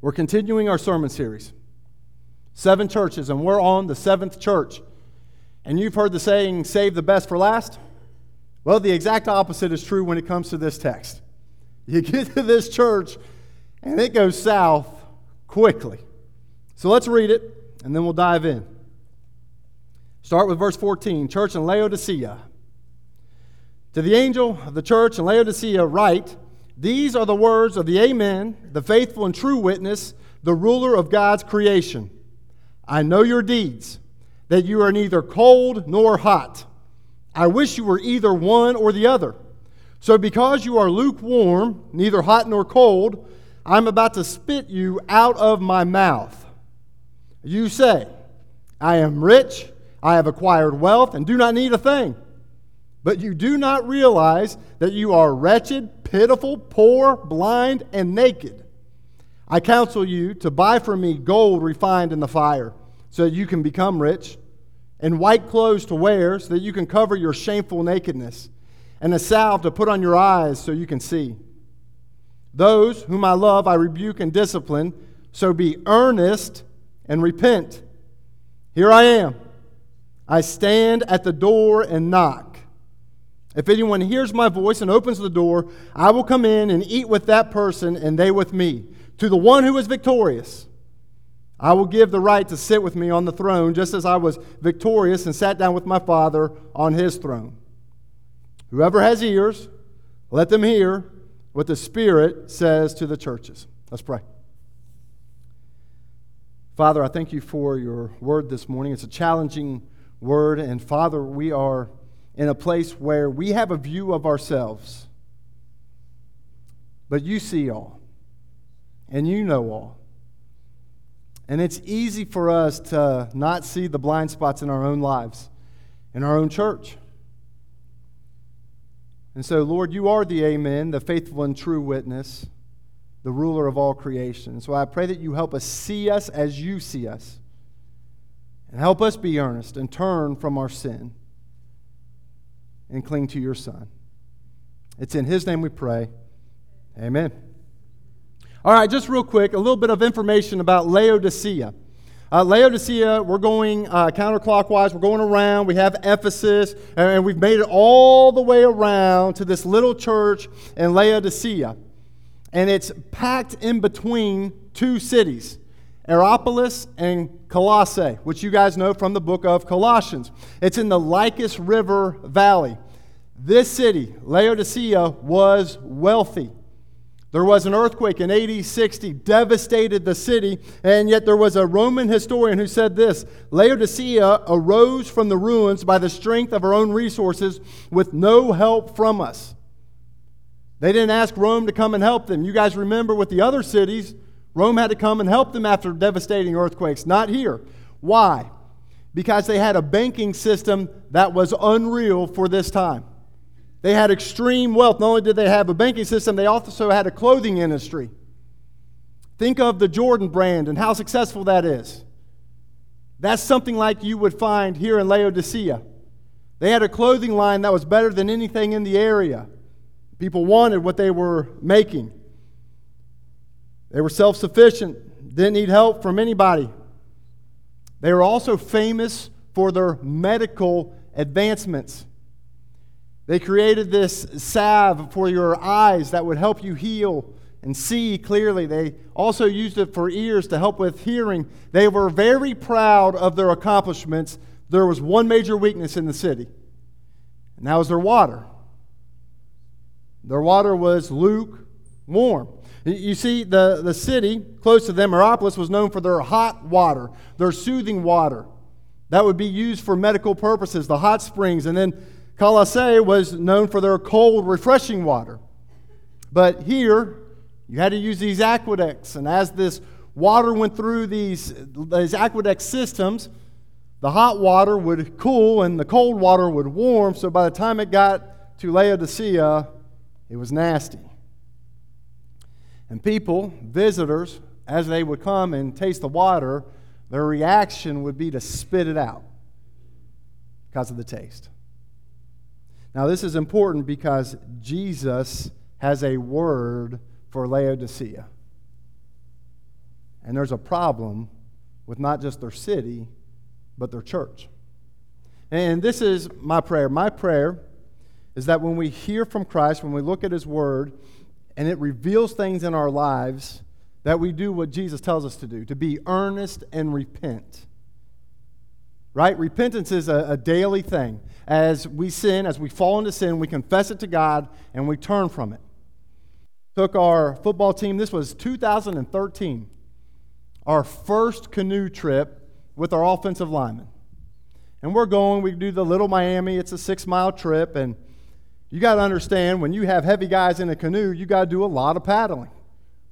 We're continuing our sermon series. 7 churches, and we're on the 7th church. And you've heard the saying, save the best for last. Well, the exact opposite is true when it comes to this text. You get to this church, and it goes south quickly. So let's read it, and then we'll dive in. Start with verse 14, church in Laodicea. To the angel of the church in Laodicea write, these are the words of the Amen, the faithful and true witness, the ruler of God's creation. I know your deeds, that you are neither cold nor hot. I wish you were either one or the other. So because you are lukewarm, neither hot nor cold, I'm about to spit you out of my mouth. You say, I am rich, I have acquired wealth, and do not need a thing. But you do not realize that you are wretched, pitiful, poor, blind, and naked. I counsel you to buy from me gold refined in the fire, so that you can become rich, and white clothes to wear, so that you can cover your shameful nakedness, and a salve to put on your eyes, so you can see. Those whom I love, I rebuke and discipline, so be earnest and repent. Here I am. I stand at the door and knock. If anyone hears my voice and opens the door, I will come in and eat with that person, and they with me. To the one who is victorious, I will give the right to sit with me on the throne, just as I was victorious and sat down with my Father on his throne. Whoever has ears, let them hear what the Spirit says to the churches. Let's pray. Father, I thank you for your word this morning. It's a challenging word, and Father, we are in a place where we have a view of ourselves, but you see all. And you know all. And it's easy for us to not see the blind spots in our own lives, in our own church. And so, Lord, you are the Amen, the faithful and true witness, the ruler of all creation. So I pray that you help us see us as you see us. And help us be earnest and turn from our sin and cling to your Son. It's in his name we pray. Amen. All right, just real quick, a little bit of information about Laodicea. Laodicea, we're going counterclockwise. We're going around. We have Ephesus, and we've made it all the way around to this little church in Laodicea. And it's packed in between two cities, Hierapolis and Colossae, which you guys know from the book of Colossians. It's in the Lycus River Valley. This city, Laodicea, was wealthy. There was an earthquake in AD 60, devastated the city, and yet there was a Roman historian who said this, Laodicea arose from the ruins by the strength of her own resources with no help from us. They didn't ask Rome to come and help them. You guys remember with the other cities, Rome had to come and help them after devastating earthquakes. Not here. Why? Because they had a banking system that was unreal for this time. They had extreme wealth. Not only did they have a banking system, they also had a clothing industry. Think of the Jordan brand and how successful that is. That's something like you would find here in Laodicea. They had a clothing line that was better than anything in the area. People wanted what they were making. They were self-sufficient, didn't need help from anybody. They were also famous for their medical advancements. They created this salve for your eyes that would help you heal and see clearly. They also used it for ears to help with hearing. They were very proud of their accomplishments. There was one major weakness in the city, and that was their water. Their water was lukewarm. You see, the city close to them, Hierapolis, was known for their hot water, their soothing water. That would be used for medical purposes, the hot springs, and then Colossae was known for their cold, refreshing water. But here, you had to use these aqueducts. And as this water went through these aqueduct systems, the hot water would cool and the cold water would warm. So by the time it got to Laodicea, it was nasty. And people, visitors, as they would come and taste the water, their reaction would be to spit it out because of the taste. Now, this is important because Jesus has a word for Laodicea. And there's a problem with not just their city, but their church. And this is my prayer. My prayer is that when we hear from Christ, when we look at his word, and it reveals things in our lives, that we do what Jesus tells us to do, to be earnest and repent. Right? Repentance is a daily thing. As we sin, as we fall into sin, we confess it to God, and we turn from it. Took our football team, this was 2013, our first canoe trip with our offensive linemen. And we're going, we do the Little Miami, it's a 6-mile trip, and you got to understand, when you have heavy guys in a canoe, you got to do a lot of paddling,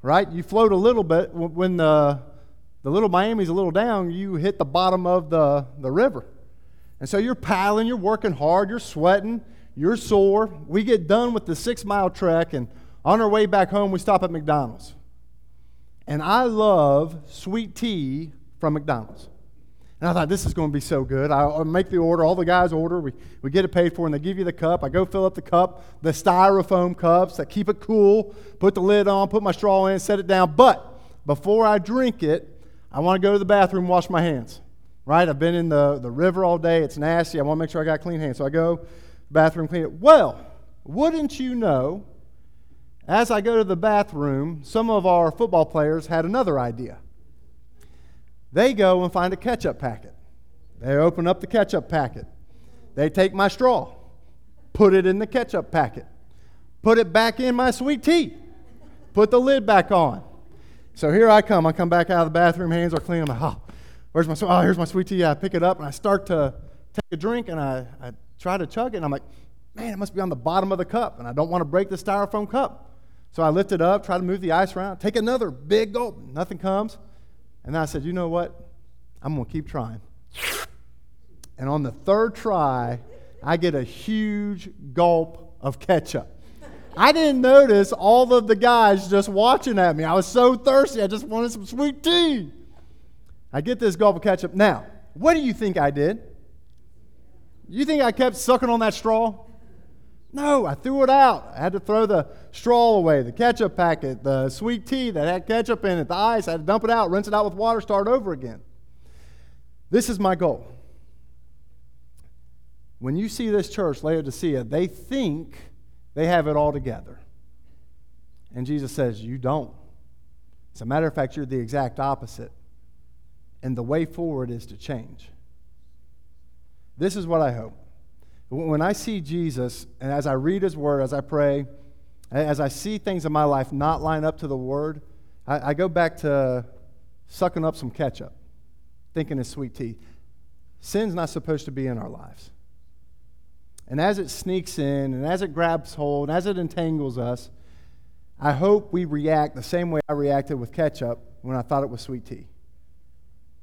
right? You float a little bit. When the Little Miami's a little down, you hit the bottom of the river. And so you're paddling, you're working hard, you're sweating, you're sore. We get done with the 6-mile trek, and on our way back home, we stop at McDonald's. And I love sweet tea from McDonald's. And I thought, this is going to be so good. I make the order. All the guys order. We get it paid for, and they give you the cup. I go fill up the cup, the styrofoam cups that keep it cool, put the lid on, put my straw in, set it down. But before I drink it, I want to go to the bathroom, wash my hands, right? I've been in the river all day. It's nasty. I want to make sure I got clean hands. So I go to the bathroom, clean it. Well, wouldn't you know, as I go to the bathroom, some of our football players had another idea. They go and find a ketchup packet. They open up the ketchup packet. They take my straw, put it in the ketchup packet, put it back in my sweet tea, put the lid back on. So here I come. I come back out of the bathroom, hands are clean. I'm like, oh, where's my, oh, here's my sweet tea. I pick it up, and I start to take a drink, and I try to chug it, and I'm like, man, it must be on the bottom of the cup, and I don't want to break the styrofoam cup. So I lift it up, try to move the ice around, take another big gulp, nothing comes. And I said, you know what? I'm going to keep trying. And on the third try, I get a huge gulp of ketchup. I didn't notice all of the guys just watching at me. I was so thirsty. I just wanted some sweet tea. I get this gulp of ketchup. Now, what do you think I did? You think I kept sucking on that straw? No, I threw it out. I had to throw the straw away, the ketchup packet, the sweet tea that had ketchup in it, the ice. I had to dump it out, rinse it out with water, start over again. This is my goal. When you see this church, Laodicea, they think they have it all together. And Jesus says, you don't. As a matter of fact, you're the exact opposite. And the way forward is to change. This is what I hope. When I see Jesus, and as I read his word, as I pray, as I see things in my life not line up to the word, I go back to sucking up some ketchup, thinking it's sweet tea. Sin's not supposed to be in our lives. And as it sneaks in, and as it grabs hold, and as it entangles us, I hope we react the same way I reacted with ketchup when I thought it was sweet tea.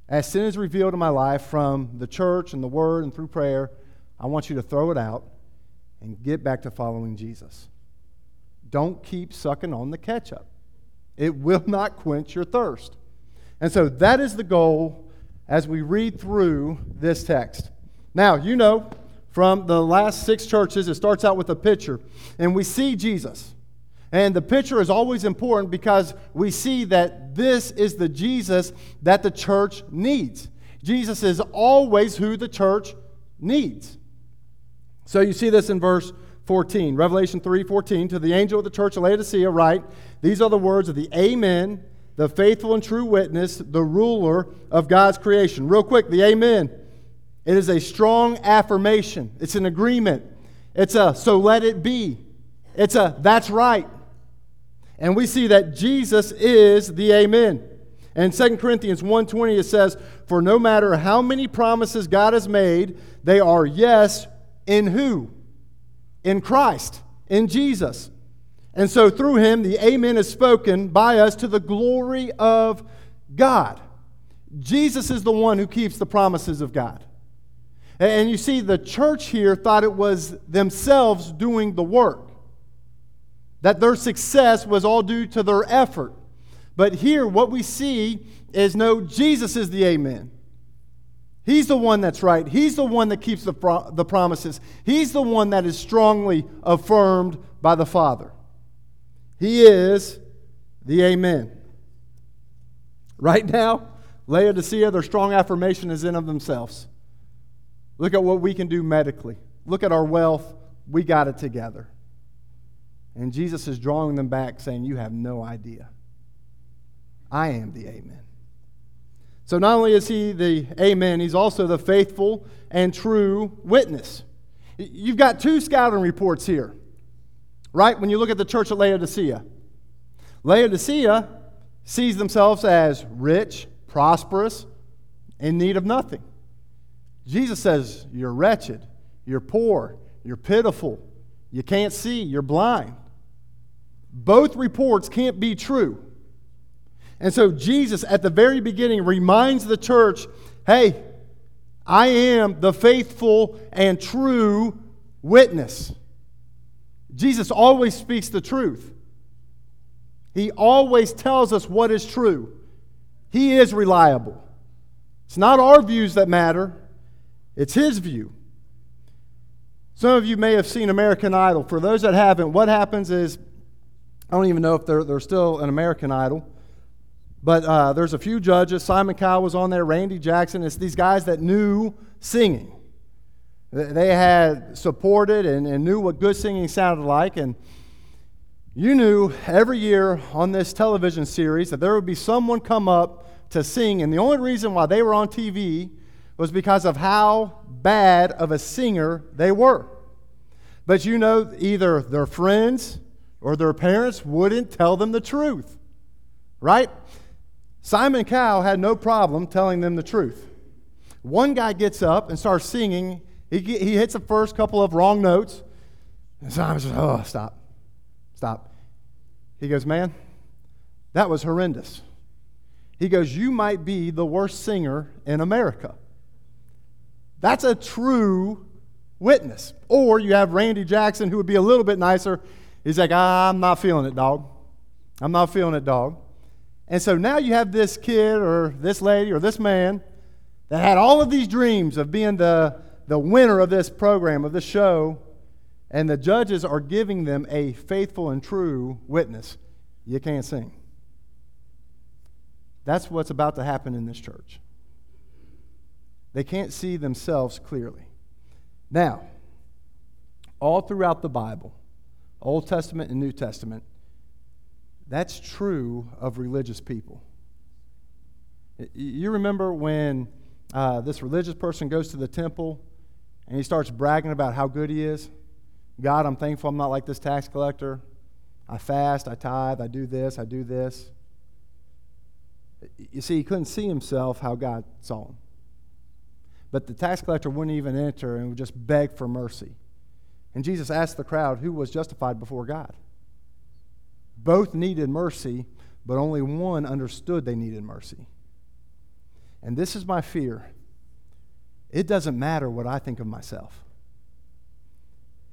As sin is revealed in my life from the church and the word and through prayer, I want you to throw it out and get back to following Jesus. Don't keep sucking on the ketchup. It will not quench your thirst. And so that is the goal as we read through this text. Now, you know, from the last 6 churches, it starts out with a picture, and we see Jesus. And the picture is always important because we see that this is the Jesus that the church needs. Jesus is always who the church needs. So you see this in verse 14, Revelation 3:14. To the angel of the church of Laodicea write, these are the words of the Amen, the faithful and true witness, the ruler of God's creation. Real quick, the Amen. It is a strong affirmation. It's an agreement. It's a so let it be. It's a that's right. And we see that Jesus is the Amen. And 2 Corinthians 1:20, it says, for no matter how many promises God has made, they are yes in who? In Christ, in Jesus. And so through him, the Amen is spoken by us to the glory of God. Jesus is the one who keeps the promises of God. And you see, the church here thought it was themselves doing the work, that their success was all due to their effort. But here, what we see is, no, Jesus is the Amen. He's the one that's right. He's the one that keeps the promises. He's the one that is strongly affirmed by the Father. He is the Amen. Right now, Laodicea, their strong affirmation is in of themselves. Look at what we can do medically. Look at our wealth. We got it together. And Jesus is drawing them back saying, you have no idea. I am the amen. So not only is he the amen, he's also the faithful and true witness. You've got two scouting reports here, right? When you look at the church at Laodicea. Laodicea sees themselves as rich, prosperous, in need of nothing. Jesus says, you're wretched, you're poor, you're pitiful, you can't see, you're blind. Both reports can't be true. And so Jesus, at the very beginning, reminds the church, hey, I am the faithful and true witness. Jesus always speaks the truth. He always tells us what is true. He is reliable. It's not our views that matter. It's his view. Some of you may have seen American Idol. For those that haven't, what happens is, I don't even know if they're still an American Idol. But there's a few judges. Simon Cowell was on there, Randy Jackson. It's these guys that knew singing. They had supported and knew what good singing sounded like. And you knew every year on this television series that there would be someone come up to sing. And the only reason why they were on TV was because of how bad of a singer they were. But you know, either their friends or their parents wouldn't tell them the truth, right? Simon Cowell had no problem telling them the truth. One guy gets up and starts singing. He hits the first couple of wrong notes. And Simon says, oh, stop. He goes, man, that was horrendous. He goes, you might be the worst singer in America. That's a true witness. Or you have Randy Jackson, who would be a little bit nicer. He's like, I'm not feeling it, dog. I'm not feeling it, dog. And so now you have this kid or this lady or this man that had all of these dreams of being the winner of this program, of this show, and the judges are giving them a faithful and true witness. You can't sing. That's what's about to happen in this church. They can't see themselves clearly. Now, all throughout the Bible, Old Testament and New Testament, that's true of religious people. You remember when this religious person goes to the temple and he starts bragging about how good he is? God, I'm thankful I'm not like this tax collector. I fast, I tithe, I do this, I do this. You see, he couldn't see himself how God saw him. But the tax collector wouldn't even enter and would just beg for mercy. And Jesus asked the crowd who was justified before God. Both needed mercy, but only one understood they needed mercy. And this is my fear. It doesn't matter what I think of myself.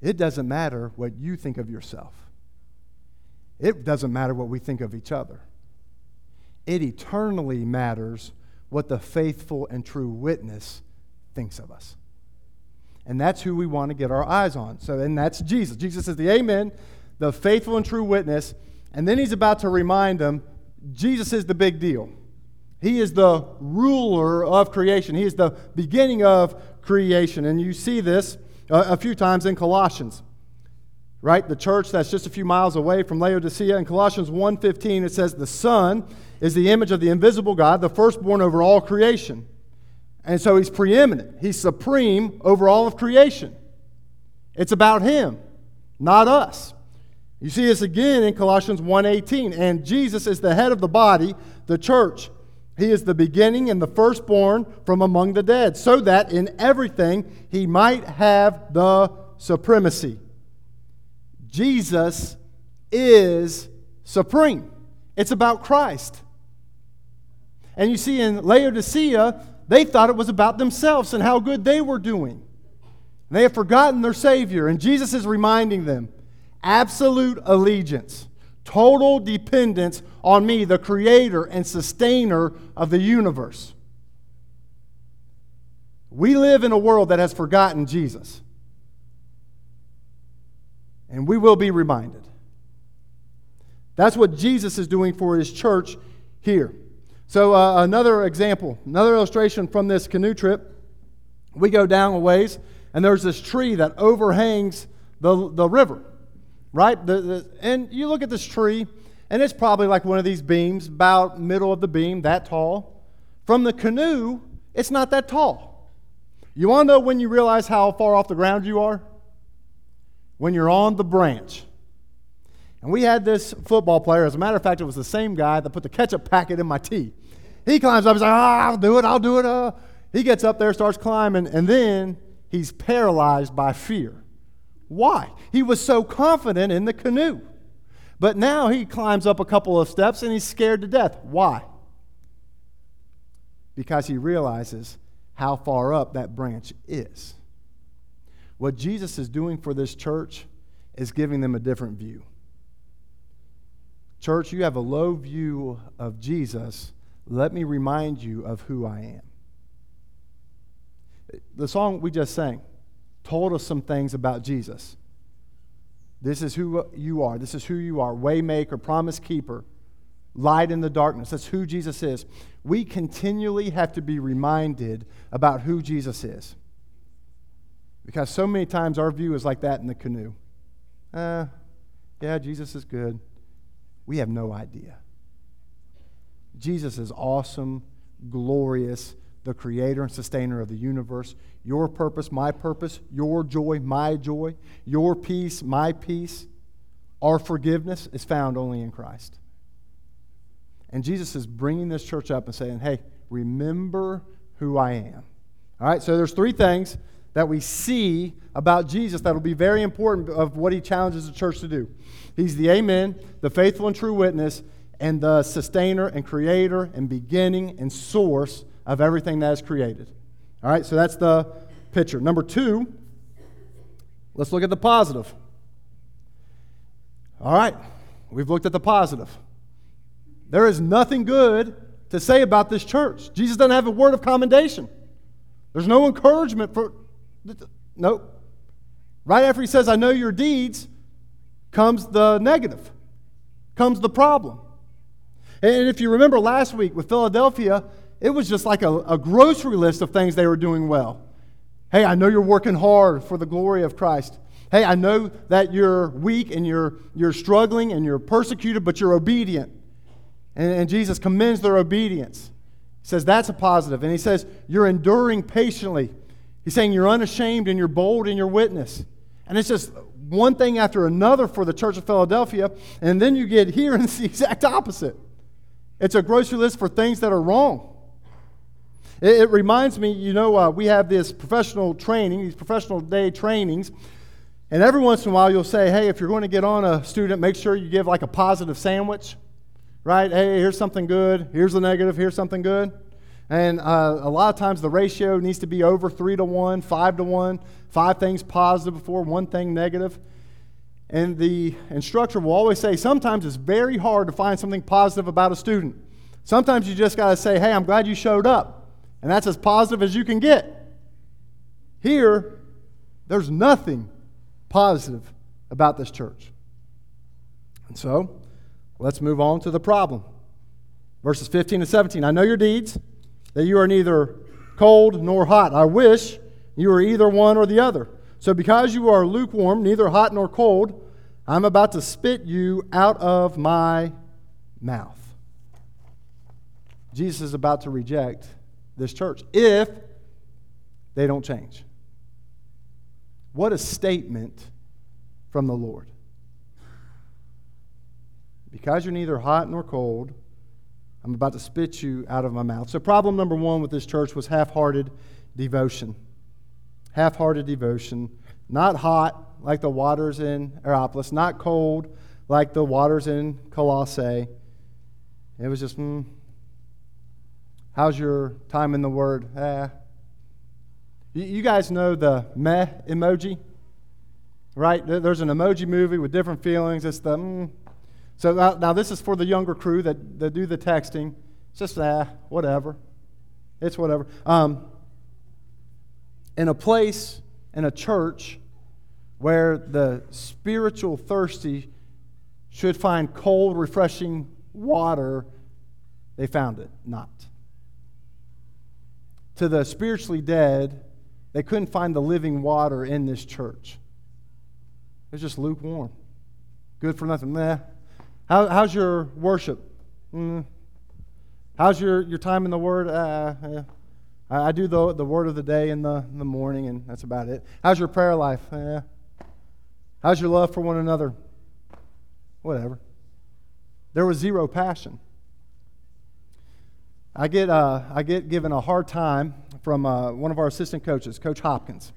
It doesn't matter what you think of yourself. It doesn't matter what we think of each other. It eternally matters what the faithful and true witness thinks of us. And that's who we want to get our eyes on. So, and that's Jesus. Jesus is the amen, the faithful and true witness. And then he's about to remind them, Jesus is the big deal. He is the ruler of creation. He is the beginning of creation. And you see this a few times in Colossians, right? The church that's just a few miles away from Laodicea. In Colossians 1:15, it says, the Son is the image of the invisible God, the firstborn over all creation. And so he's preeminent. He's supreme over all of creation. It's about him, not us. You see this again in Colossians 1:18. And Jesus is the head of the body, the church. He is the beginning and the firstborn from among the dead, so that in everything he might have the supremacy. Jesus is supreme. It's about Christ. And you see in Laodicea, they thought it was about themselves and how good they were doing. And they have forgotten their Savior, and Jesus is reminding them, absolute allegiance, total dependence on me, the creator and sustainer of the universe. We live in a world that has forgotten Jesus. And we will be reminded. That's what Jesus is doing for his church here. So another example, another illustration from this canoe trip. We go down a ways, and there's this tree that overhangs the river, right? And you look at this tree, and it's probably like one of these beams, about middle of the beam, that tall. From the canoe, it's not that tall. You want to know when you realize how far off the ground you are? When you're on the branch. And we had this football player, as a matter of fact, it was the same guy that put the ketchup packet in my tea. He climbs up, he's like, I'll do it. He gets up there, starts climbing, and then he's paralyzed by fear. Why? He was so confident in the canoe. But now he climbs up a couple of steps and he's scared to death. Why? Because he realizes how far up that branch is. What Jesus is doing for this church is giving them a different view. Church, you have a low view of Jesus. Let me remind you of who I am. The song we just sang told us some things about Jesus. This is who you are. This is who you are. Waymaker, promise keeper, light in the darkness. That's who Jesus is. We continually have to be reminded about who Jesus is. Because so many times our view is like that in the canoe. Yeah, Jesus is good. We have no idea. Jesus is awesome, glorious, the creator and sustainer of the universe. Your purpose, my purpose. Your joy, my joy. Your peace, my peace. Our forgiveness is found only in Christ. And Jesus is bringing this church up and saying, hey, remember who I am. All right, so there's three things that we see about Jesus that will be very important of what he challenges the church to do. He's the Amen, the faithful and true witness, and the sustainer and creator and beginning and source of everything that is created. All right, so that's the picture. Number two, let's look at the positive. All right, we've looked at the positive. There is nothing good to say about this church. Jesus doesn't have a word of commendation. There's no encouragement for... Nope. Right after he says, I know your deeds, comes the negative, comes the problem. And if you remember last week with Philadelphia, it was just like a grocery list of things they were doing well. Hey, I know you're working hard for the glory of Christ. Hey, I know that you're weak and you're struggling and you're persecuted, but you're obedient. And Jesus commends their obedience. He says that's a positive. And he says you're enduring patiently. He's saying you're unashamed and you're bold in your witness. And it's just one thing after another for the church of Philadelphia. And then you get here and it's the exact opposite. It's a grocery list for things that are wrong. It reminds me, we have this professional training, these professional day trainings, and every once in a while you'll say, hey, if you're going to get on a student, make sure you give like a positive sandwich, right? Hey, here's something good, here's the negative, here's something good. And a lot of times the ratio needs to be over 3 to 1, 5 to 1, 5 things positive before 1 thing negative. And the instructor will always say, sometimes it's very hard to find something positive about a student. Sometimes you just got to say, hey, I'm glad you showed up. And that's as positive as you can get. Here, there's nothing positive about this church. And so, let's move on to the problem. Verses 15 and 17. I know your deeds, that you are neither cold nor hot. I wish you were either one or the other. So because you are lukewarm, neither hot nor cold, I'm about to spit you out of my mouth. Jesus is about to reject this church if they don't change. What a statement from the Lord. Because you're neither hot nor cold, I'm about to spit you out of my mouth. So problem number one with this church was half-hearted devotion. Half-hearted devotion. Not hot like the waters in Hierapolis. Not cold like the waters in Colossae. It was just, How's your time in the Word? You guys know the meh emoji, right? There's an emoji movie with different feelings. It's the So now this is for the younger crew that do the texting. It's just whatever. It's whatever. In a place, in a church, where the spiritual thirsty should find cold, refreshing water, They found it not. To the spiritually dead, they couldn't find the living water in this church. It was just lukewarm. Good for nothing. Meh. How's your worship? How's your time in the Word? Yeah. I do the Word of the day in the morning, and that's about it. How's your prayer life? Yeah. How's your love for one another? Whatever. There was zero passion. I get given a hard time from one of our assistant coaches, Coach Hopkins.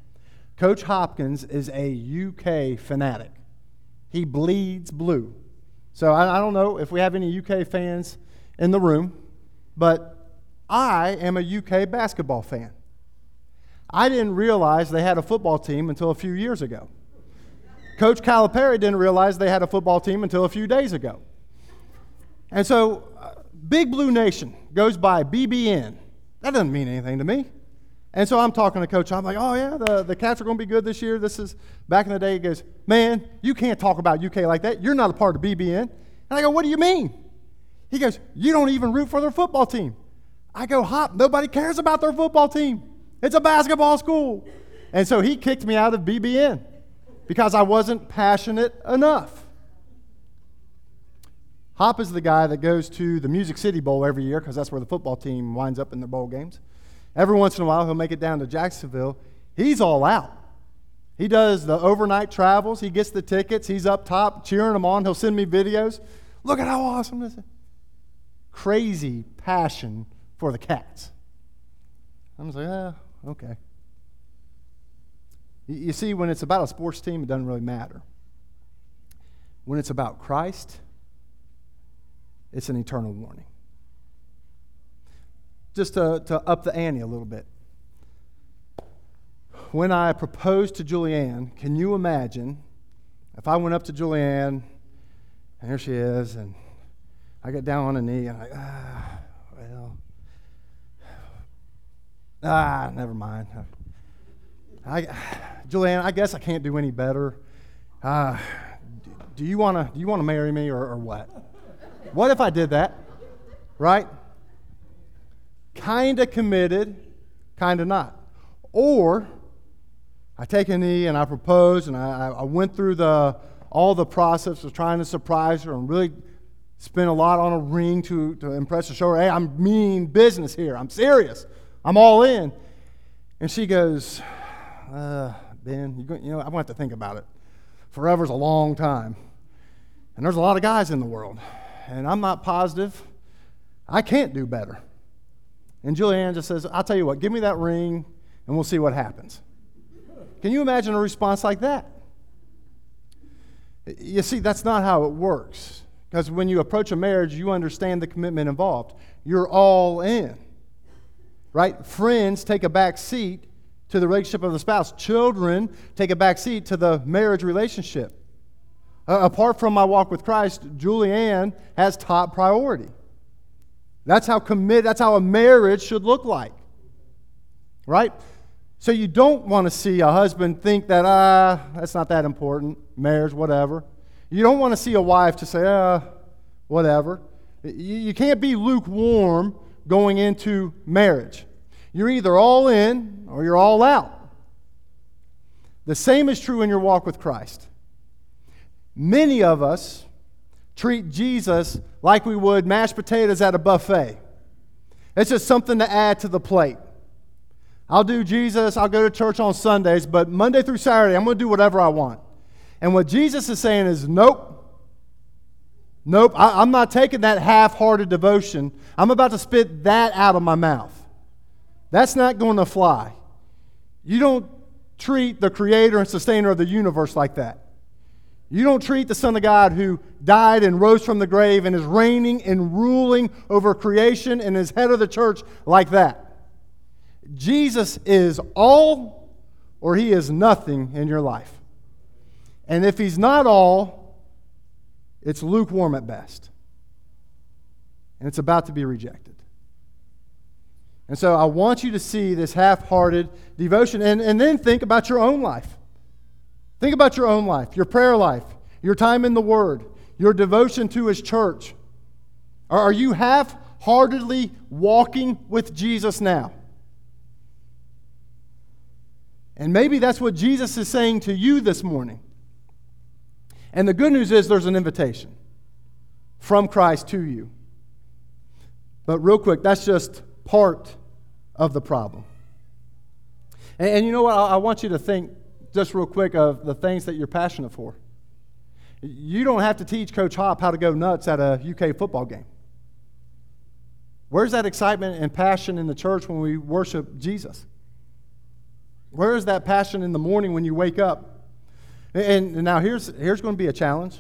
Coach Hopkins is a UK fanatic. He bleeds blue. So I don't know if we have any UK fans in the room, but I am a UK basketball fan. I didn't realize they had a football team until a few years ago. Coach Calipari didn't realize they had a football team until a few days ago. And so Big Blue Nation goes by BBN. That doesn't mean anything to me. And so I'm talking to Coach. I'm like, oh, yeah, the Cats are going to be good this year. This is back in the day. He goes, man, you can't talk about UK like that. You're not a part of BBN. And I go, what do you mean? He goes, you don't even root for their football team. I go, Hop, nobody cares about their football team. It's a basketball school. And so he kicked me out of BBN because I wasn't passionate enough. Hop is the guy that goes to the Music City Bowl every year because that's where the football team winds up in their bowl games. Every once in a while, he'll make it down to Jacksonville. He's all out. He does the overnight travels. He gets the tickets. He's up top cheering them on. He'll send me videos. Look at how awesome this is. Crazy passion for the Cats. I'm just like, okay. You see, when it's about a sports team, it doesn't really matter. When it's about Christ, it's an eternal warning. Just to up the ante a little bit. When I proposed to Julianne, can you imagine if I went up to Julianne, and here she is, and I get down on a knee, and I'm like, never mind. Julianne, I guess I can't do any better. Do you want to marry me or what? What if I did that, right? Kind of committed, kind of not. Or I take a knee and I propose, and I went through all the process of trying to surprise her and really spent a lot on a ring to impress her, show her, hey, I'm mean business here. I'm serious. I'm all in. And she goes, Ben, I'm going to have to think about it. Forever's a long time. And there's a lot of guys in the world. And I'm not positive. I can't do better. And Julianne just says, I'll tell you what, give me that ring, and we'll see what happens. Can you imagine a response like that? You see, that's not how it works. Because when you approach a marriage, you understand the commitment involved. You're all in, right? Friends take a back seat to the relationship of the spouse. Children take a back seat to the marriage relationship. Apart from my walk with Christ, Julianne has top priority. That's how a marriage should look like, right? So you don't want to see a husband think that, that's not that important, marriage, whatever. You don't want to see a wife to say, whatever. You can't be lukewarm going into marriage. You're either all in or you're all out. The same is true in your walk with Christ. Many of us treat Jesus like we would mashed potatoes at a buffet. It's just something to add to the plate. I'll do Jesus, I'll go to church on Sundays, but Monday through Saturday, I'm going to do whatever I want. And what Jesus is saying is, nope, I'm not taking that half-hearted devotion. I'm about to spit that out of my mouth. That's not going to fly. You don't treat the creator and sustainer of the universe like that. You don't treat the Son of God who died and rose from the grave and is reigning and ruling over creation and is head of the church like that. Jesus is all or he is nothing in your life. And if he's not all, it's lukewarm at best. And it's about to be rejected. And so I want you to see this half-hearted devotion and then think about your own life. Think about your own life, your prayer life, your time in the Word, your devotion to His church. Are you half wholeheartedly walking with Jesus now. And maybe that's what Jesus is saying to you this morning. And the good news is there's an invitation from Christ to you. But real quick, that's just part of the problem. And you know what? I want you to think just real quick of the things that you're passionate for. You don't have to teach Coach Hop how to go nuts at a UK football game. Where's that excitement and passion in the church when we worship Jesus? Where is that passion in the morning when you wake up? And now here's going to be a challenge.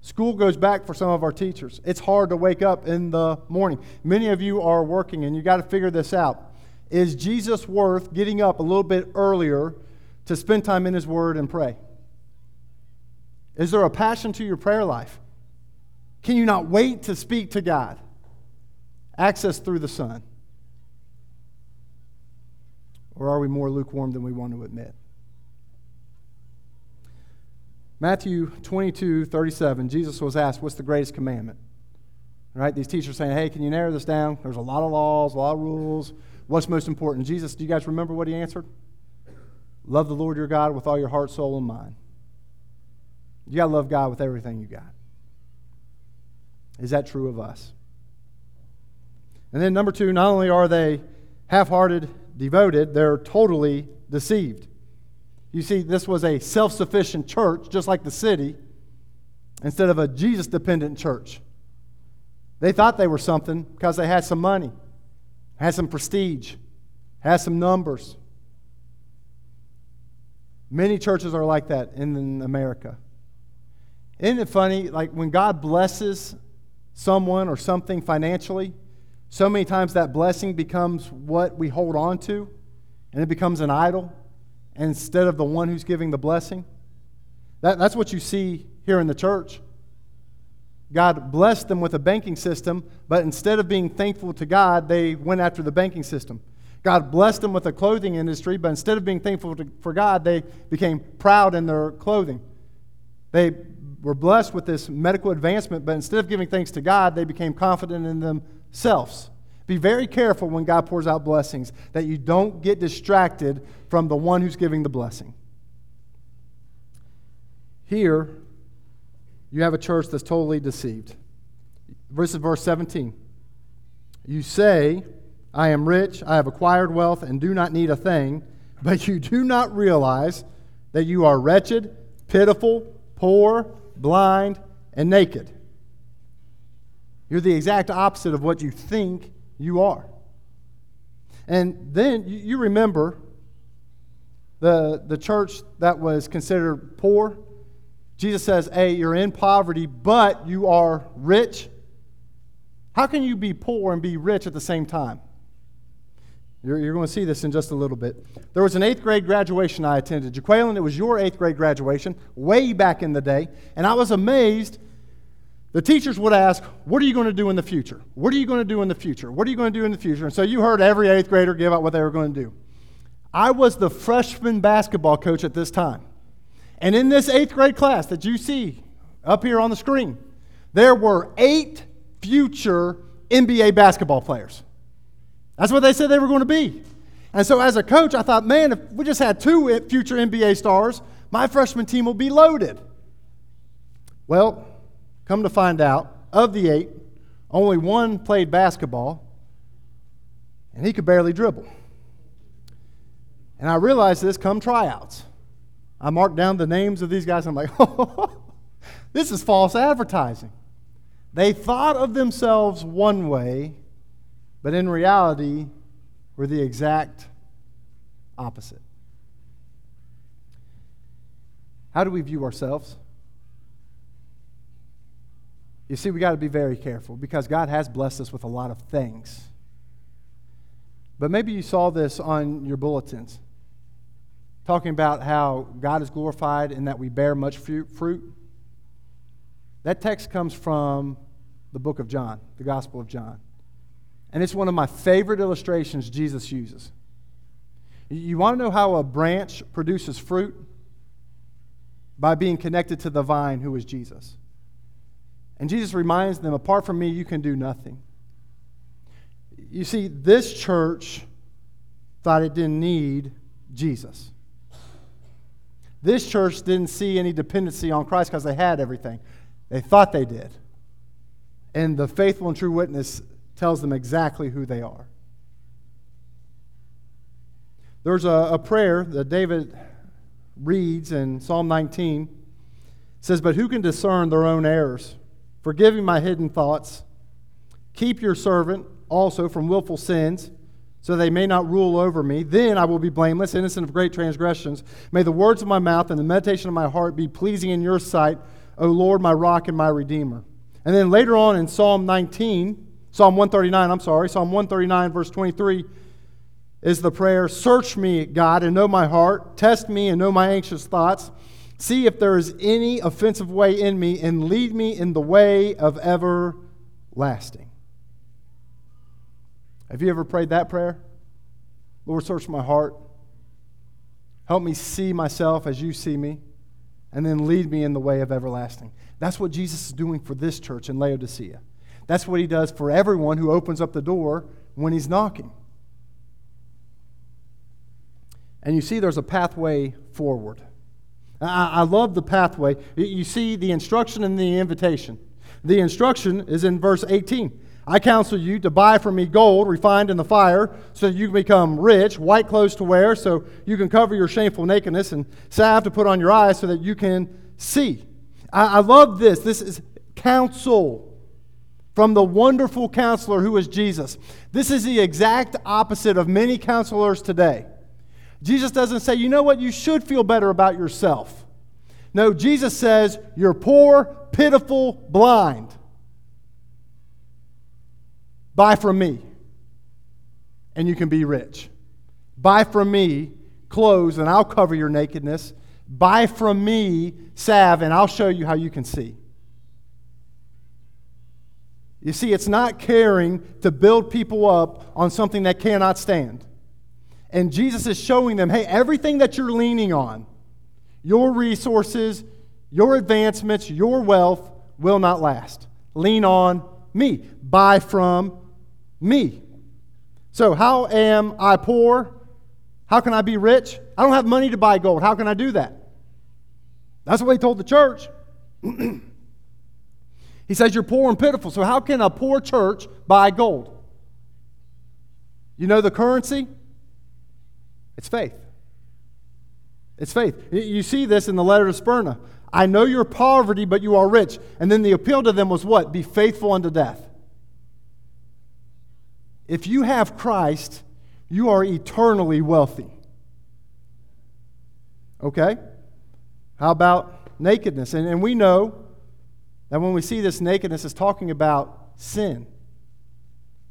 School goes back for some of our teachers. It's hard to wake up in the morning. Many of you are working, and you got to figure this out. Is Jesus worth getting up a little bit earlier to spend time in His Word and pray? Is there a passion to your prayer life? Can you not wait to speak to God? Access through the Son. Or are we more lukewarm than we want to admit? Matthew 22:37, Jesus was asked, what's the greatest commandment? Right? These teachers are saying, hey, can you narrow this down? There's a lot of laws, a lot of rules. What's most important? Jesus, do you guys remember what He answered? Love the Lord your God with all your heart, soul, and mind. You got to love God with everything you got. Is that true of us? And then number two, not only are they half-hearted, devoted, they're totally deceived. You see, this was a self-sufficient church, just like the city, instead of a Jesus-dependent church. They thought they were something because they had some money, had some prestige, had some numbers. Many churches are like that in America. Isn't it funny, like when God blesses someone or something financially, so many times that blessing becomes what we hold on to, and it becomes an idol instead of the one who's giving the blessing. That's what you see here in the church. God blessed them with a banking system, but instead of being thankful to God, they went after the banking system. God blessed them with a clothing industry, but instead of being thankful for God, they became proud in their clothing. They were blessed with this medical advancement, but instead of giving thanks to God, they became confident in themselves. Be very careful when God pours out blessings that you don't get distracted from the one who's giving the blessing. Here, you have a church that's totally deceived. This is verse 17. You say, I am rich, I have acquired wealth, and do not need a thing, but you do not realize that you are wretched, pitiful, poor, blind, and naked. You're the exact opposite of what you think you are. And then you remember the church that was considered poor. Jesus says, hey, you're in poverty, but you are rich. How can you be poor and be rich at the same time? You're going to see this in just a little bit. There was an 8th grade graduation I attended. Jaqueline, it was your 8th grade graduation way back in the day, and I was amazed. The teachers would ask, what are you going to do in the future? What are you going to do in the future? What are you going to do in the future? And so you heard every 8th grader give out what they were going to do. I was the freshman basketball coach at this time. And in this 8th grade class that you see up here on the screen, there were 8 future NBA basketball players. That's what they said they were going to be. And so as a coach, I thought, man, if we just had 2 future NBA stars, my freshman team will be loaded. Well, come to find out, of the 8, only 1 played basketball, and he could barely dribble. And I realized this come tryouts. I marked down the names of these guys, and I'm like, oh, this is false advertising. They thought of themselves one way, but in reality, we're the exact opposite. How do we view ourselves? You see, we got to be very careful because God has blessed us with a lot of things. But maybe you saw this on your bulletins, talking about how God is glorified and that we bear much fruit. That text comes from the book of John, the Gospel of John. And it's one of my favorite illustrations Jesus uses. You want to know how a branch produces fruit? By being connected to the vine, who is Jesus. And Jesus reminds them, apart from me, you can do nothing. You see, this church thought it didn't need Jesus. This church didn't see any dependency on Christ because they had everything. They thought they did. And the faithful and true witness tells them exactly who they are. There's a prayer that David reads in Psalm 19. It says, "But who can discern their own errors? Forgive me my hidden thoughts. Keep your servant also from willful sins, so they may not rule over me. Then I will be blameless, innocent of great transgressions. May the words of my mouth and the meditation of my heart be pleasing in your sight, O Lord, my rock and my redeemer." And then later on in Psalm 139, verse 23, is the prayer, "Search me, God, and know my heart. Test me and know my anxious thoughts. See if there is any offensive way in me, and lead me in the way of everlasting." Have you ever prayed that prayer? Lord, search my heart. Help me see myself as you see me, and then lead me in the way of everlasting. That's what Jesus is doing for this church in Laodicea. That's what he does for everyone who opens up the door when he's knocking. And you see there's a pathway forward. I love the pathway. You see the instruction and the invitation. The instruction is in verse 18. "I counsel you to buy from me gold refined in the fire, so that you can become rich, white clothes to wear, so you can cover your shameful nakedness, and salve to put on your eyes, so that you can see." I love this. This is counsel from the wonderful counselor who is Jesus. This is the exact opposite of many counselors today. Jesus doesn't say, you know what, you should feel better about yourself. No, Jesus says, you're poor, pitiful, blind. Buy from me, and you can be rich. Buy from me clothes, and I'll cover your nakedness. Buy from me salve, and I'll show you how you can see. You see, it's not caring to build people up on something that cannot stand. And Jesus is showing them, hey, everything that you're leaning on, your resources, your advancements, your wealth will not last. Lean on me. Buy from me. So how am I poor? How can I be rich? I don't have money to buy gold. How can I do that? That's what he told the church. He says you're poor and pitiful. So how can a poor church buy gold? You know the currency? It's faith. It's faith. You see this in the letter to Smyrna. I know your poverty, but you are rich. And then the appeal to them was what? Be faithful unto death. If you have Christ, you are eternally wealthy. Okay? How about nakedness? And we know that when we see this nakedness, it's talking about sin.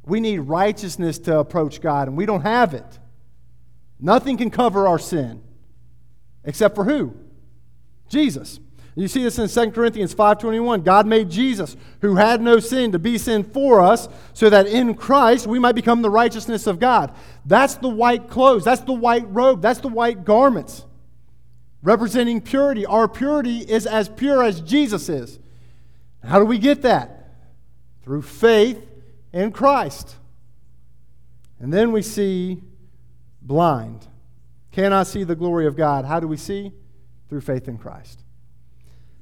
We need righteousness to approach God, and we don't have it. Nothing can cover our sin. Except for who? Jesus. You see this in 2 Corinthians 5:21. God made Jesus, who had no sin, to be sin for us, so that in Christ we might become the righteousness of God. That's the white clothes. That's the white robe. That's the white garments. Representing purity. Our purity is as pure as Jesus is. How do we get that? Through faith in Christ. And then we see blind. Cannot see the glory of God. How do we see? Through faith in Christ.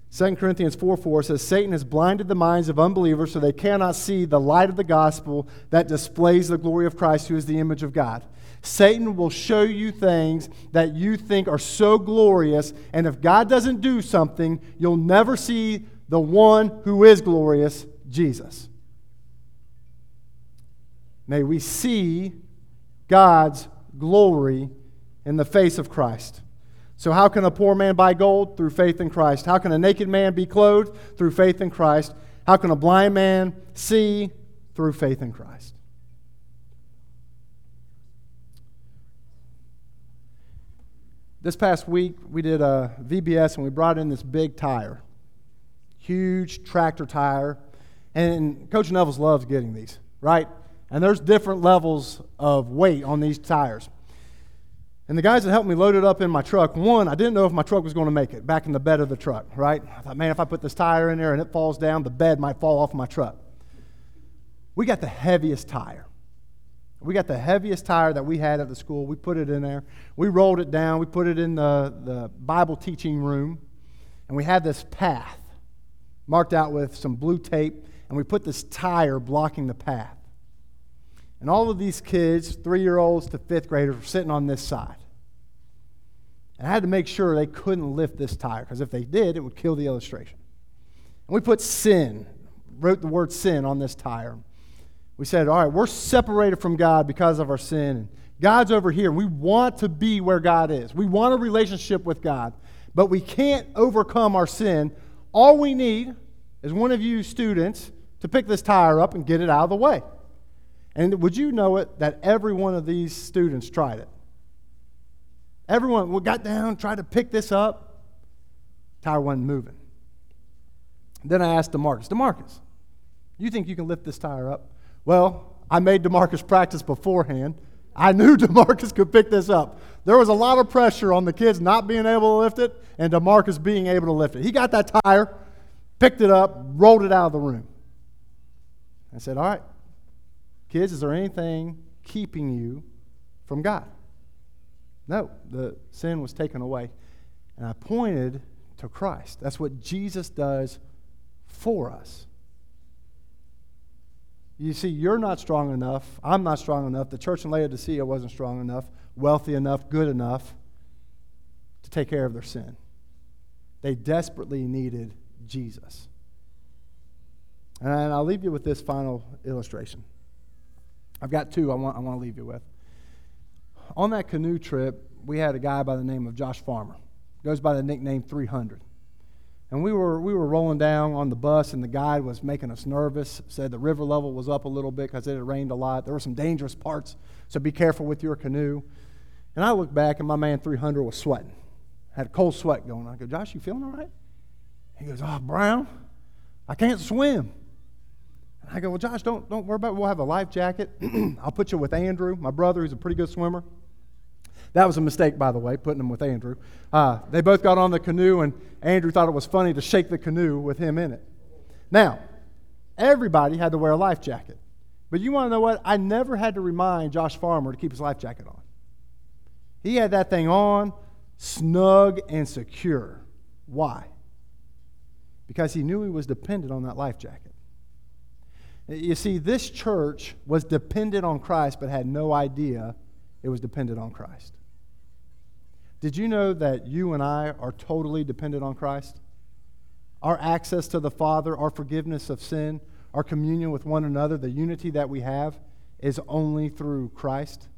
2 Corinthians 4:4 says, Satan has blinded the minds of unbelievers so they cannot see the light of the gospel that displays the glory of Christ, who is the image of God. Satan will show you things that you think are so glorious, and if God doesn't do something, you'll never see the one who is glorious, Jesus. May we see God's glory in the face of Christ. So how can a poor man buy gold? Through faith in Christ. How can a naked man be clothed? Through faith in Christ. How can a blind man see? Through faith in Christ. This past week, we did a VBS, and we brought in this big tire. Huge tractor tire. And Coach Nevels loves getting these, right? And there's different levels of weight on these tires. And the guys that helped me load it up in my truck, one, I didn't know if my truck was going to make it back in the bed of the truck, right? I thought, man, if I put this tire in there and it falls down, the bed might fall off my truck. We got the heaviest tire. We got the heaviest tire that we had at the school. We put it in there. We rolled it down. We put it in the Bible teaching room. And we had this path marked out with some blue tape. And we put this tire blocking the path. And all of these kids, 3-year-olds to 5th graders, were sitting on this side. And I had to make sure they couldn't lift this tire, because if they did, it would kill the illustration. And we put sin, wrote the word sin on this tire. We said, all right, we're separated from God because of our sin. And God's over here. We want to be where God is. We want a relationship with God, but we can't overcome our sin. All we need is one of you students to pick this tire up and get it out of the way. And would you know it that every one of these students tried it? Everyone got down, tried to pick this up. Tire wasn't moving. Then I asked DeMarcus, DeMarcus, you think you can lift this tire up? Well, I made DeMarcus practice beforehand. I knew DeMarcus could pick this up. There was a lot of pressure on the kids not being able to lift it and DeMarcus being able to lift it. He got that tire, picked it up, rolled it out of the room. I said, all right, kids, is there anything keeping you from God? No, the sin was taken away. And I pointed to Christ. That's what Jesus does for us. You see, you're not strong enough. I'm not strong enough. The church in Laodicea wasn't strong enough, wealthy enough, good enough to take care of their sin. They desperately needed Jesus. And I'll leave you with this final illustration. I've got two I want to leave you with. On that canoe trip, we had a guy by the name of Josh Farmer. Goes by the nickname 300. And we were rolling down on the bus, and the guide was making us nervous, said the river level was up a little bit because it had rained a lot. There were some dangerous parts, so be careful with your canoe. And I looked back, and my man 300 was sweating. Had a cold sweat going on. I go, Josh, you feeling all right? He goes, oh, Brown, I can't swim. And I go, well, Josh, don't worry about it. We'll have a life jacket. I'll put you with Andrew, my brother, who's a pretty good swimmer. That was a mistake, by the way, putting him with Andrew. They both got on the canoe, and Andrew thought it was funny to shake the canoe with him in it. Now, everybody had to wear a life jacket. But you want to know what? I never had to remind Josh Farmer to keep his life jacket on. He had that thing on, snug and secure. Why? Because he knew he was dependent on that life jacket. You see, this church was dependent on Christ but had no idea it was dependent on Christ. Did you know that you and I are totally dependent on Christ? Our access to the Father, our forgiveness of sin, our communion with one another, the unity that we have is only through Christ.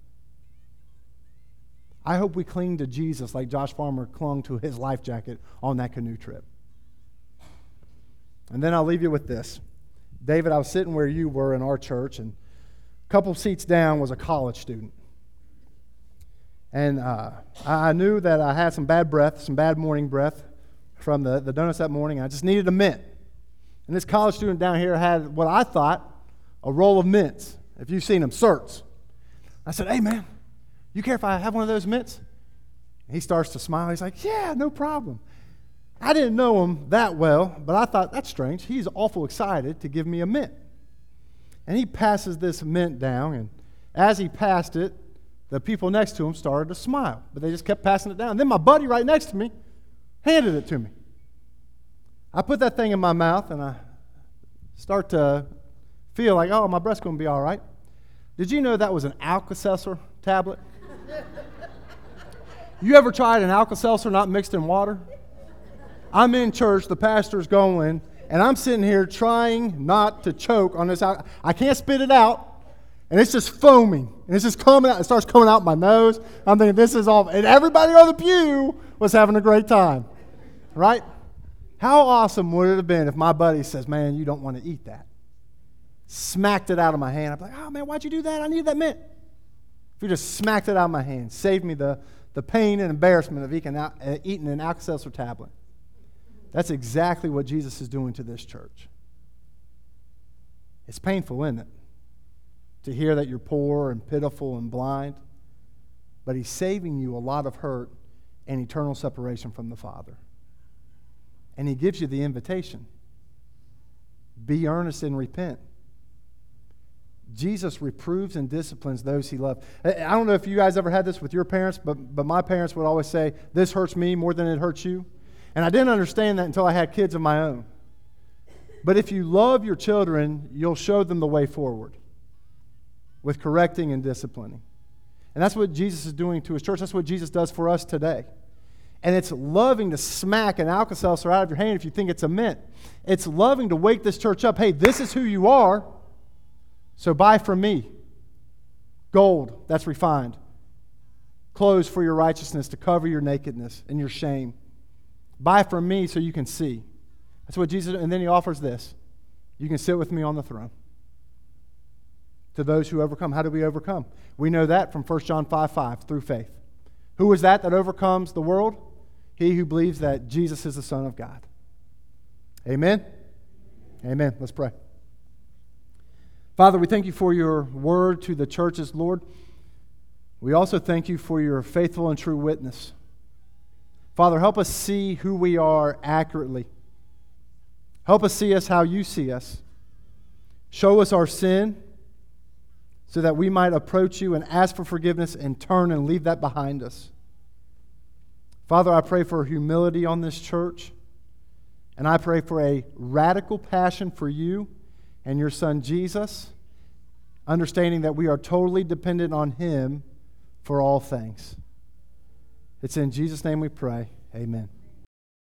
I hope we cling to Jesus like Josh Farmer clung to his life jacket on that canoe trip. And then I'll leave you with this. David, I was sitting where you were in our church, and a couple seats down was a college student. And I knew that I had some bad breath, some bad morning breath from the donuts that morning. I just needed a mint. And this college student down here had what I thought a roll of mints. If you've seen them, certs. I said, hey, man, you care if I have one of those mints? And he starts to smile. He's like, yeah, no problem. I didn't know him that well, but I thought, that's strange. He's awful excited to give me a mint. And he passes this mint down, and as he passed it, the people next to him started to smile, but they just kept passing it down. And then my buddy right next to me handed it to me. I put that thing in my mouth, and I start to feel like, oh, my breath's going to be all right. Did you know that was an Alka-Seltzer tablet? You ever tried an Alka-Seltzer not mixed in water? I'm in church, the pastor's going, and I'm sitting here trying not to choke on this. I can't spit it out. And it's just foaming. And it's just coming out. It starts coming out my nose. I'm thinking, this is all. And everybody on the pew was having a great time. Right? How awesome would it have been if my buddy says, man, you don't want to eat that. Smacked it out of my hand. I'm like, oh, man, why'd you do that? I needed that mint. If you just smacked it out of my hand, saved me the pain and embarrassment of eating an Alka-Seltzer tablet. That's exactly what Jesus is doing to this church. It's painful, isn't it? To hear that you're poor and pitiful and blind, but he's saving you a lot of hurt and eternal separation from the Father. And he gives you the invitation. Be earnest and repent. Jesus reproves and disciplines those he loves. I don't know if you guys ever had this with your parents, but my parents would always say, this hurts me more than it hurts you. And I didn't understand that until I had kids of my own. But if you love your children, you'll show them the way forward with correcting and disciplining. And that's what Jesus is doing to his church. That's what Jesus does for us today. And it's loving to smack an Alka-Seltzer out of your hand if you think it's a mint. It's loving to wake this church up. Hey, this is who you are. So buy from me gold that's refined, clothes for your righteousness to cover your nakedness and your shame. Buy from me so you can see. That's what Jesus, and then he offers this. You can sit with me on the throne. To those who overcome. How do we overcome? We know that from 1 John 5:5, through faith. Who is that that overcomes the world? He who believes that Jesus is the Son of God. Amen? Amen. Let's pray. Father, we thank you for your word to the churches, Lord. We also thank you for your faithful and true witness. Father, help us see who we are accurately. Help us see us how you see us. Show us our sin so that we might approach you and ask for forgiveness and turn and leave that behind us. Father, I pray for humility on this church, and I pray for a radical passion for you and your son Jesus, understanding that we are totally dependent on him for all things. It's in Jesus' name we pray. Amen.